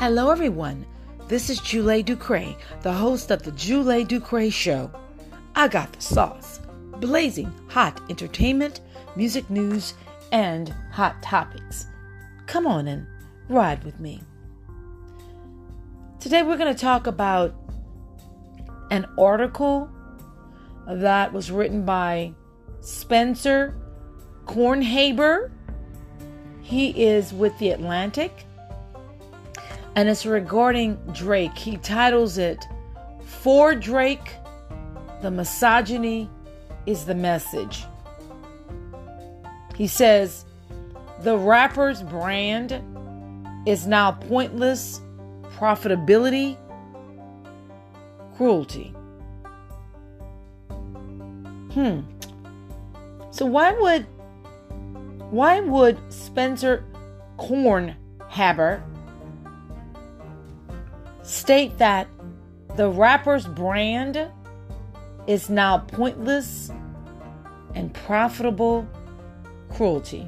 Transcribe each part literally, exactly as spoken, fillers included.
Hello everyone, this is Julie Ducre, the host of the Julie Ducre Show. I got the sauce, blazing hot entertainment, music news, and hot topics. Come on and ride with me. Today we're going to talk about an article that was written by Spencer Kornhaber. He is with The Atlantic. And it's regarding Drake. He titles it, "For Drake, the Misogyny is the Message." He says, "The rapper's brand is now pointless profitability, cruelty." Hmm. So why would, why would Spencer Kornhaber state that the rapper's brand is now pointless and profitable cruelty?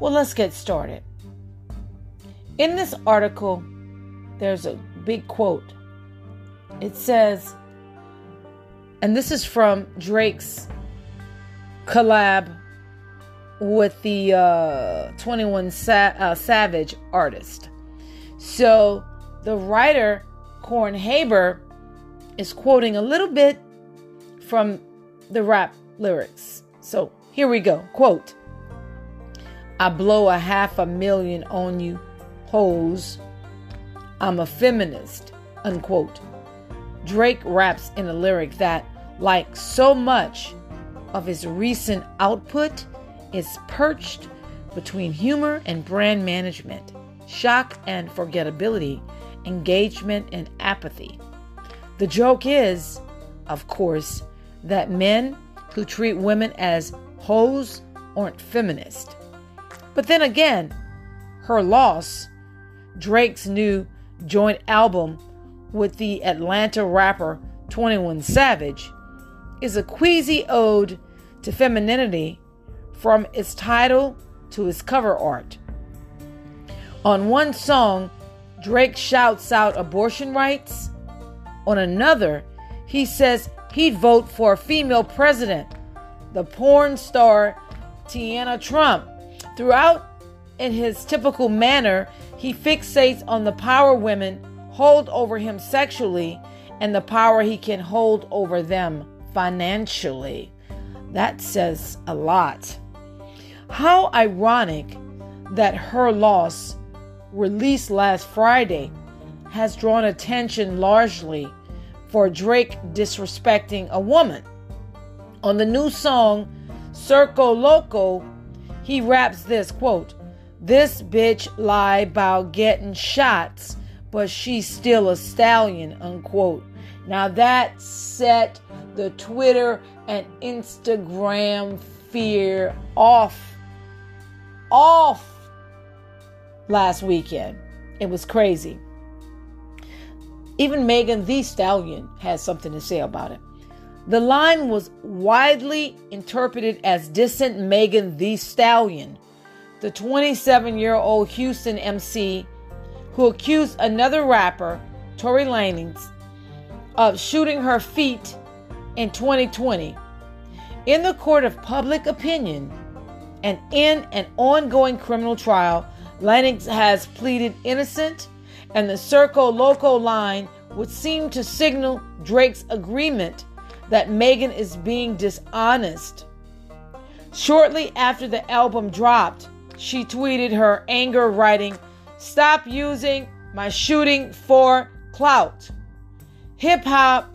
Well, let's get started. In this article, there's a big quote. It says, and this is from Drake's collab with the uh, twenty-one Savage artist. So the writer, Kornhaber, is quoting a little bit from the rap lyrics. So here we go. Quote, "I blow a half a million on you, hoes. I'm a feminist," unquote. Drake raps in a lyric that, like so much of his recent output, is perched between humor and brand management, shock and forgettability, engagement and apathy. The joke is, of course, that men who treat women as hoes aren't feminist. But then again, her loss, Drake's new joint album with the Atlanta rapper twenty-one Savage, is a queasy ode to femininity from its title to its cover art. On one song, Drake shouts out abortion rights. On another, he says he'd vote for a female president, the porn star Tiana Trump. Throughout, in his typical manner, he fixates on the power women hold over him sexually and the power he can hold over them financially. That says a lot. How ironic that her loss, released last Friday, has drawn attention largely for Drake disrespecting a woman. On the new song, Circo Loco, he raps this, quote, "This bitch lie about getting shots, but she's still a stallion," unquote. Now that set the Twitter and Instagram fear off. Off. Last weekend. It was crazy. Even Megan Thee Stallion had something to say about it. The line was widely interpreted as dissing Megan Thee Stallion, the twenty-seven-year-old Houston M C who accused another rapper, Tory Lanez, of shooting her feet in twenty twenty. In the court of public opinion and in an ongoing criminal trial, Lanez has pleaded innocent, and the Circo Loco line would seem to signal Drake's agreement that Megan is being dishonest. Shortly after the album dropped, she tweeted her anger, writing, "Stop using my shooting for clout. Hip hop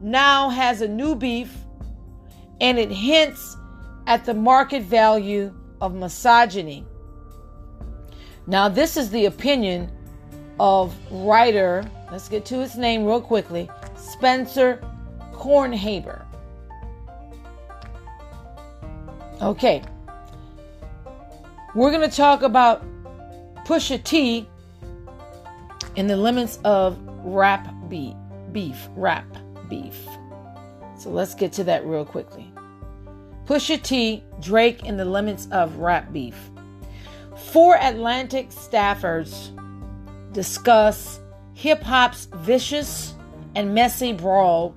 now has a new beef, and it hints at the market value of misogyny." Now, this is the opinion of writer, let's get to his name real quickly, Spencer Kornhaber. Okay. We're going to talk about Pusha T and the limits of rap beef, beef, rap beef. So let's get to that real quickly. Pusha T, Drake and the limits of rap beef. Four Atlantic staffers discuss hip-hop's vicious and messy brawl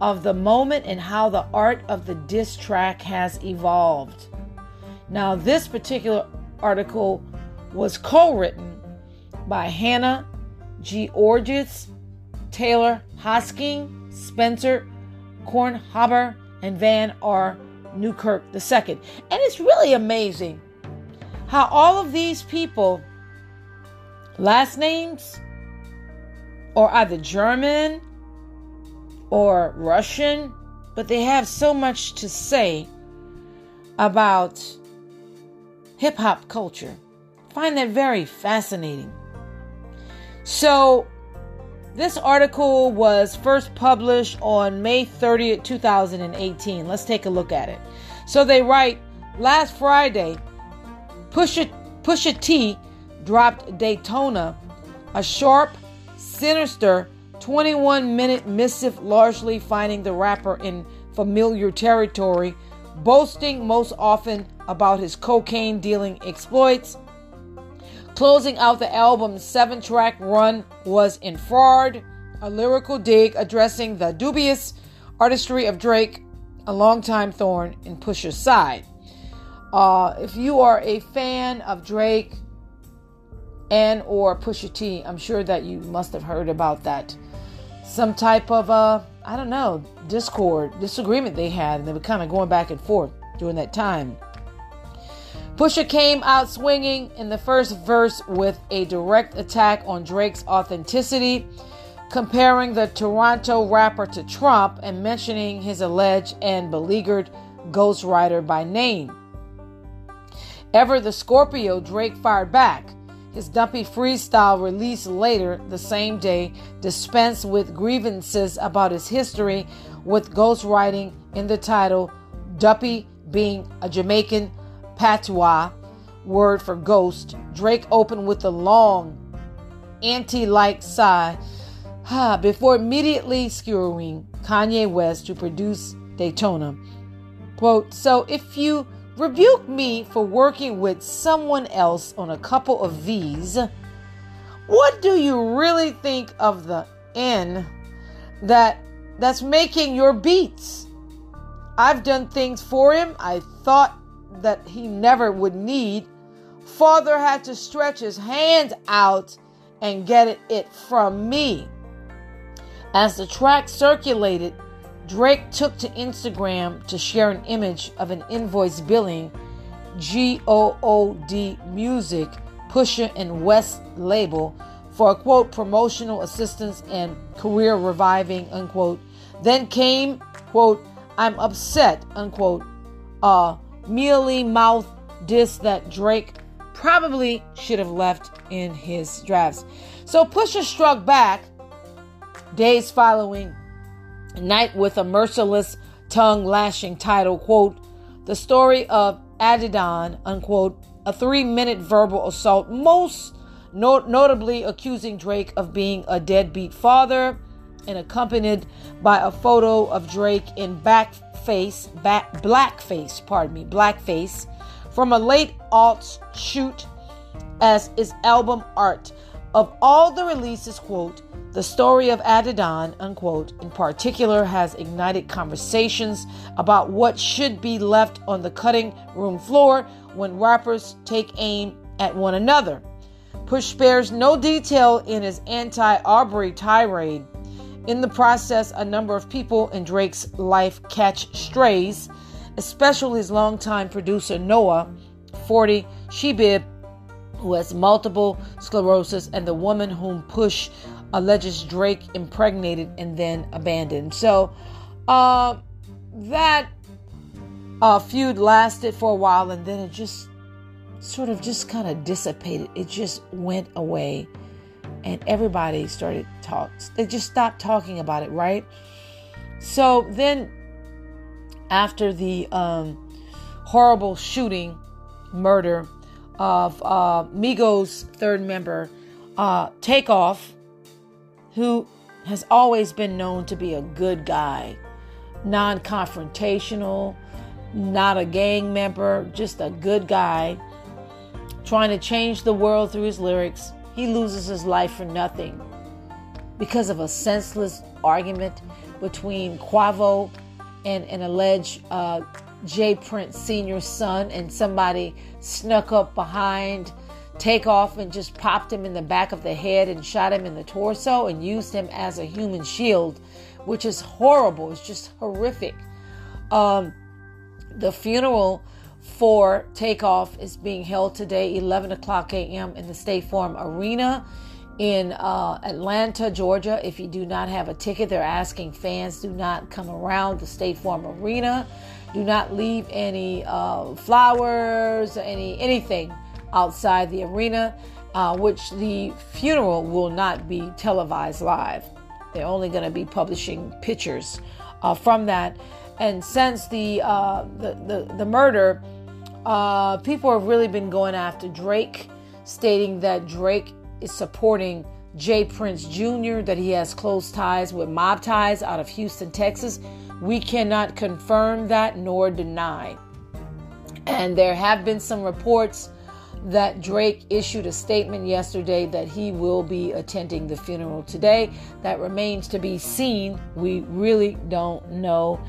of the moment and how the art of the diss track has evolved. Now, this particular article was co-written by Hannah Georgis, Taylor Hosking, Spencer Kornhaber, and Van R. Newkirk the Second. And it's really amazing how all of these people, last names are either German or Russian, but they have so much to say about hip hop culture. I find that very fascinating. So this article was first published on May thirtieth, two thousand eighteen. Let's take a look at it. So they write, last Friday, Pusha, Pusha T dropped Daytona, a sharp, sinister twenty-one minute missive largely finding the rapper in familiar territory, boasting most often about his cocaine dealing exploits. Closing out the album's seven-track run was Infrared, a lyrical dig addressing the dubious artistry of Drake, a longtime thorn in Pusha's side. Uh, if you are a fan of Drake and or Pusha T, I'm sure that you must have heard about that. Some type of, uh, I don't know, discord, disagreement they had, and they were kind of going back and forth during that time. Pusha came out swinging in the first verse with a direct attack on Drake's authenticity, comparing the Toronto rapper to Trump and mentioning his alleged and beleaguered ghostwriter by name. Ever the Scorpio, Drake fired back. His Duppy Freestyle, released later the same day, dispensed with grievances about his history with ghostwriting in the title, Duppy being a Jamaican patois word for ghost. Drake opened with a long anti-like sigh before immediately skewering Kanye West to produce Daytona. Quote, so if you rebuke me for working with someone else on a couple of these, what do you really think of the N that that's making your beats? I've done things for him I thought that he never would need. Father had to stretch his hands out and get it from me. As the track circulated, Drake took to Instagram to share an image of an invoice billing G O O D Music, Pusha and West label, for a quote promotional assistance and career reviving, unquote. Then came, quote, I'm upset, unquote, uh mealy mouth diss that Drake probably should have left in his drafts. So Pusha struck back days following night with a merciless tongue lashing title, quote, The Story of Adidon, unquote, a three minute verbal assault, most not- notably accusing Drake of being a deadbeat father, and accompanied by a photo of Drake in backface, back, blackface, pardon me, blackface, from a late aughts shoot as his album art. Of all the releases, quote, The Story of Adidon, unquote, in particular has ignited conversations about what should be left on the cutting room floor when rappers take aim at one another. Push spares no detail in his anti-Aubrey tirade. In the process, a number of people in Drake's life catch strays, especially his longtime producer Noah forty Shebib, who has multiple sclerosis, and the woman whom Push alleges Drake impregnated and then abandoned. So uh, that uh, feud lasted for a while, and then it just sort of just kind of dissipated. It just went away. And everybody started talks. They just stopped talking about it, right? So then after the um, horrible shooting, murder of uh, Migos' third member, uh, Takeoff, who has always been known to be a good guy, non-confrontational, not a gang member, just a good guy, trying to change the world through his lyrics. He loses his life for nothing because of a senseless argument between Quavo and an alleged uh, J. Prince Senior's son, and somebody snuck up behind Takeoff and just popped him in the back of the head and shot him in the torso and used him as a human shield, which is horrible. It's just horrific. Um, the funeral for Takeoff is being held today, eleven o'clock a.m. in the State Farm Arena in uh, Atlanta, Georgia. If you do not have a ticket, they're asking fans do not come around the State Farm Arena. Do not leave any uh, flowers or any anything outside the arena, uh, which the funeral will not be televised live. They're only going to be publishing pictures uh, from that. And since the uh, the, the the murder, uh, people have really been going after Drake, stating that Drake is supporting J. Prince Junior, that he has close ties with mob ties out of Houston, Texas. We cannot confirm that nor deny. And there have been some reports that Drake issued a statement yesterday that he will be attending the funeral today. That remains to be seen. We really don't know.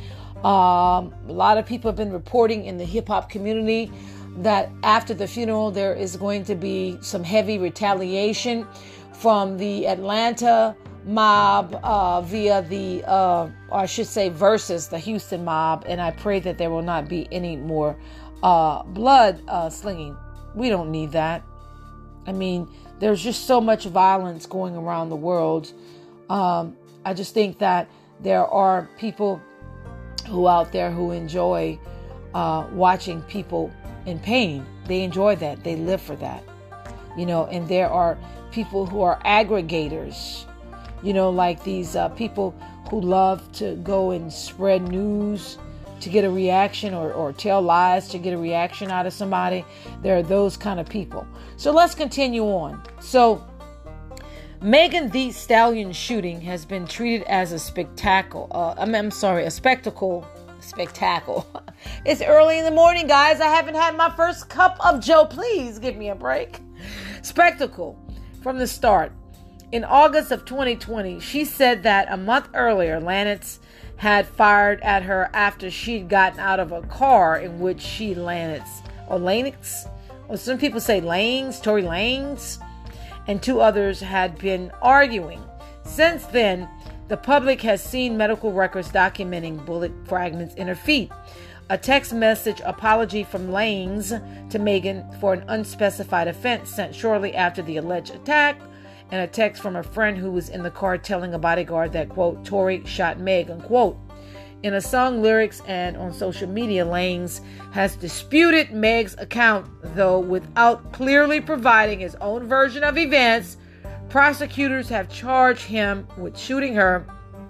Um, a lot of people have been reporting in the hip-hop community that after the funeral, there is going to be some heavy retaliation from the Atlanta mob uh, via the, uh, or I should say versus the Houston mob. And I pray that there will not be any more uh, blood uh, slinging. We don't need that. I mean, there's just so much violence going around the world. Um, I just think that there are people who out there who enjoy uh, watching people in pain. They enjoy that. They live for that. You know, and there are people who are aggregators, you know, like these uh, people who love to go and spread news to get a reaction, or, or tell lies to get a reaction out of somebody. There are those kind of people. So let's continue on. So Megan Thee Stallion shooting has been treated as a spectacle. Uh, I'm, I'm sorry, a spectacle. Spectacle. It's early in the morning, guys. I haven't had my first cup of Joe. Please give me a break. Spectacle from the start. In August of twenty twenty, she said that a month earlier, Lanez had fired at her after she'd gotten out of a car in which she Lanez, or Lanez, or some people say Lanez, Tory Lanez, and two others had been arguing. Since then, the public has seen medical records documenting bullet fragments in her feet. A text message apology from Lanez to Megan for an unspecified offense sent shortly after the alleged attack, and a text from a friend who was in the car telling a bodyguard that, quote, Tory shot Meg, unquote. In a song lyrics and on social media, Lanez has disputed Meg's account, though without clearly providing his own version of events. Prosecutors have charged him with shooting her,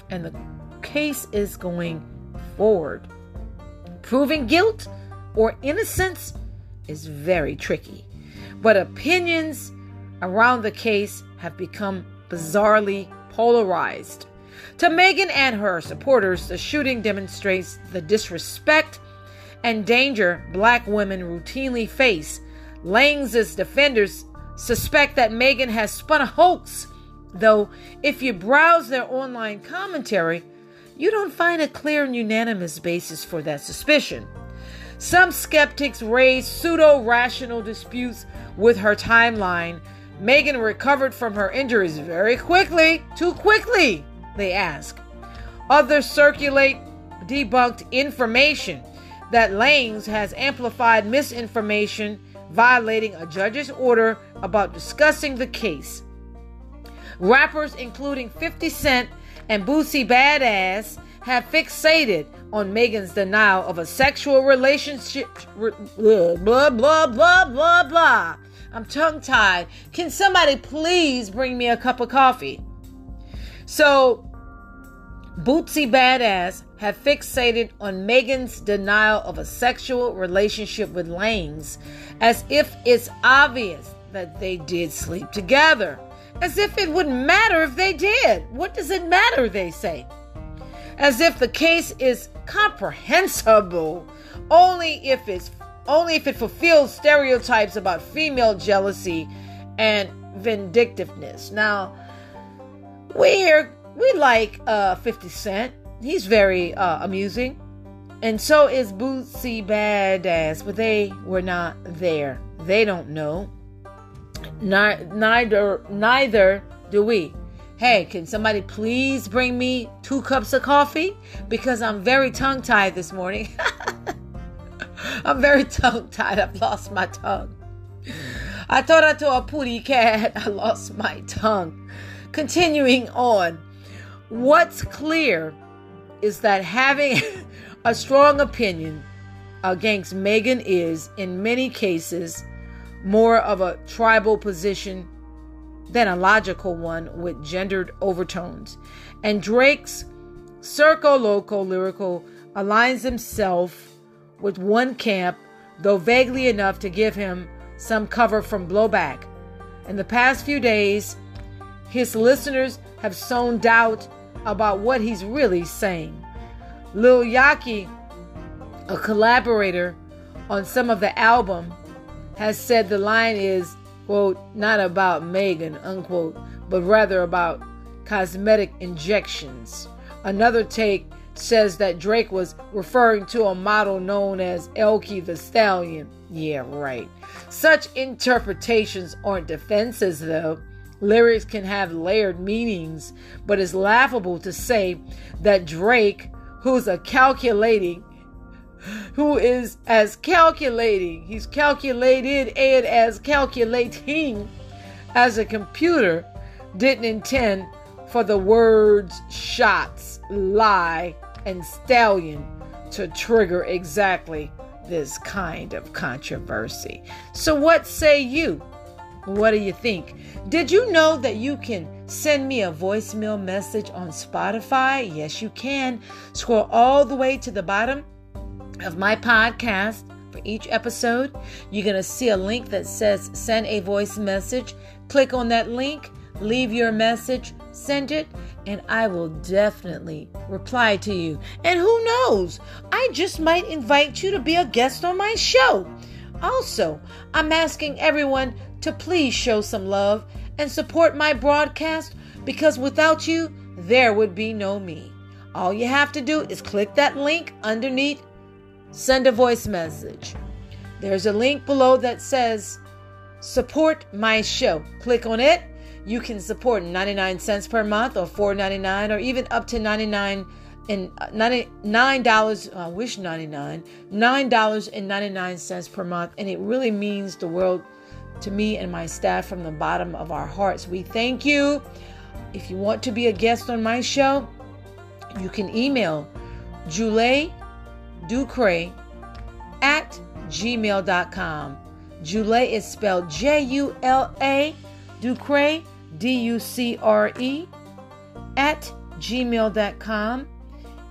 and the case is going forward. Proving guilt or innocence is very tricky, but opinions around the case have become bizarrely polarized. To Megan and her supporters, the shooting demonstrates the disrespect and danger black women routinely face. Lanez's defenders suspect that Megan has spun a hoax, though if you browse their online commentary, you don't find a clear and unanimous basis for that suspicion. Some skeptics raise pseudo-rational disputes with her timeline. Megan recovered from her injuries very quickly, too quickly, they ask. Others circulate debunked information that Lanez has amplified misinformation, violating a judge's order about discussing the case. Rappers including fifty Cent and Bootsy Badass have fixated on Megan's denial of a sexual relationship, blah, blah, blah, blah, blah, blah. I'm tongue-tied. Can somebody please bring me a cup of coffee? So, Bootsy Badass have fixated on Megan's denial of a sexual relationship with Lanez, as if it's obvious that they did sleep together. As if it wouldn't matter if they did. What does it matter, they say. As if the case is comprehensible only if it's Only if it fulfills stereotypes about female jealousy and vindictiveness. Now, we're, we like uh, fifty Cent. He's very uh, amusing. And so is Bootsy Badass. But they were not there. They don't know. Ni- neither, neither do we. Hey, can somebody please bring me two cups of coffee? Because I'm very tongue-tied this morning. I'm very tongue-tied. I've lost my tongue. I thought I told a pooty cat. I lost my tongue. Continuing on. What's clear is that having a strong opinion against Megan is, in many cases, more of a tribal position than a logical one with gendered overtones. And Drake's Circo Loco lyrical aligns himself with one camp, though vaguely enough to give him some cover from blowback. In the past few days, his listeners have sown doubt about what he's really saying. Lil Yachty, a collaborator on some of the album, has said the line is, quote, not about Megan, unquote, but rather about cosmetic injections. Another take says that Drake was referring to a model known as Elkie the Stallion. Yeah, right. Such interpretations aren't defenses, though. Lyrics can have layered meanings, but it's laughable to say that Drake, who's a calculating who is as calculating, he's calculated and as calculating as a computer, didn't intend for the words shots, lie, and stallion to trigger exactly this kind of controversy. So what say you? What do you think? Did you know that you can send me a voicemail message on Spotify? Yes, you can. Scroll all the way to the bottom of my podcast for each episode. You're going to see a link that says send a voice message. Click on that link, leave your message, send it, and I will definitely reply to you. And who knows, I just might invite you to be a guest on my show. Also, I'm asking everyone to please show some love and support my broadcast, because without you, there would be no me. All you have to do is click that link underneath send a voice message. There's a link below that says support my show. Click on it. You can support ninety-nine cents per month or four dollars and ninety-nine cents or even up to ninety-nine and ninety-nine dollars. I wish ninety-nine, nine dollars and ninety-nine cents per month. And it really means the world to me and my staff from the bottom of our hearts. We thank you. If you want to be a guest on my show, you can email Julie Ducre at gmail dot com. Julie is spelled J U L A, Ducre, D U C R E, at gmail dot com.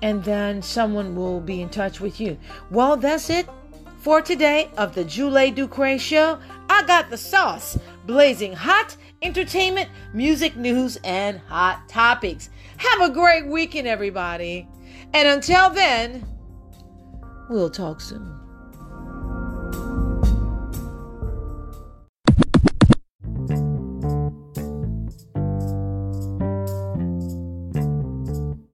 And then someone will be in touch with you. Well, that's it for today of the Julie Ducre Show. I got the sauce, blazing hot entertainment, music news, and hot topics. Have a great weekend, everybody. And until then, we'll talk soon.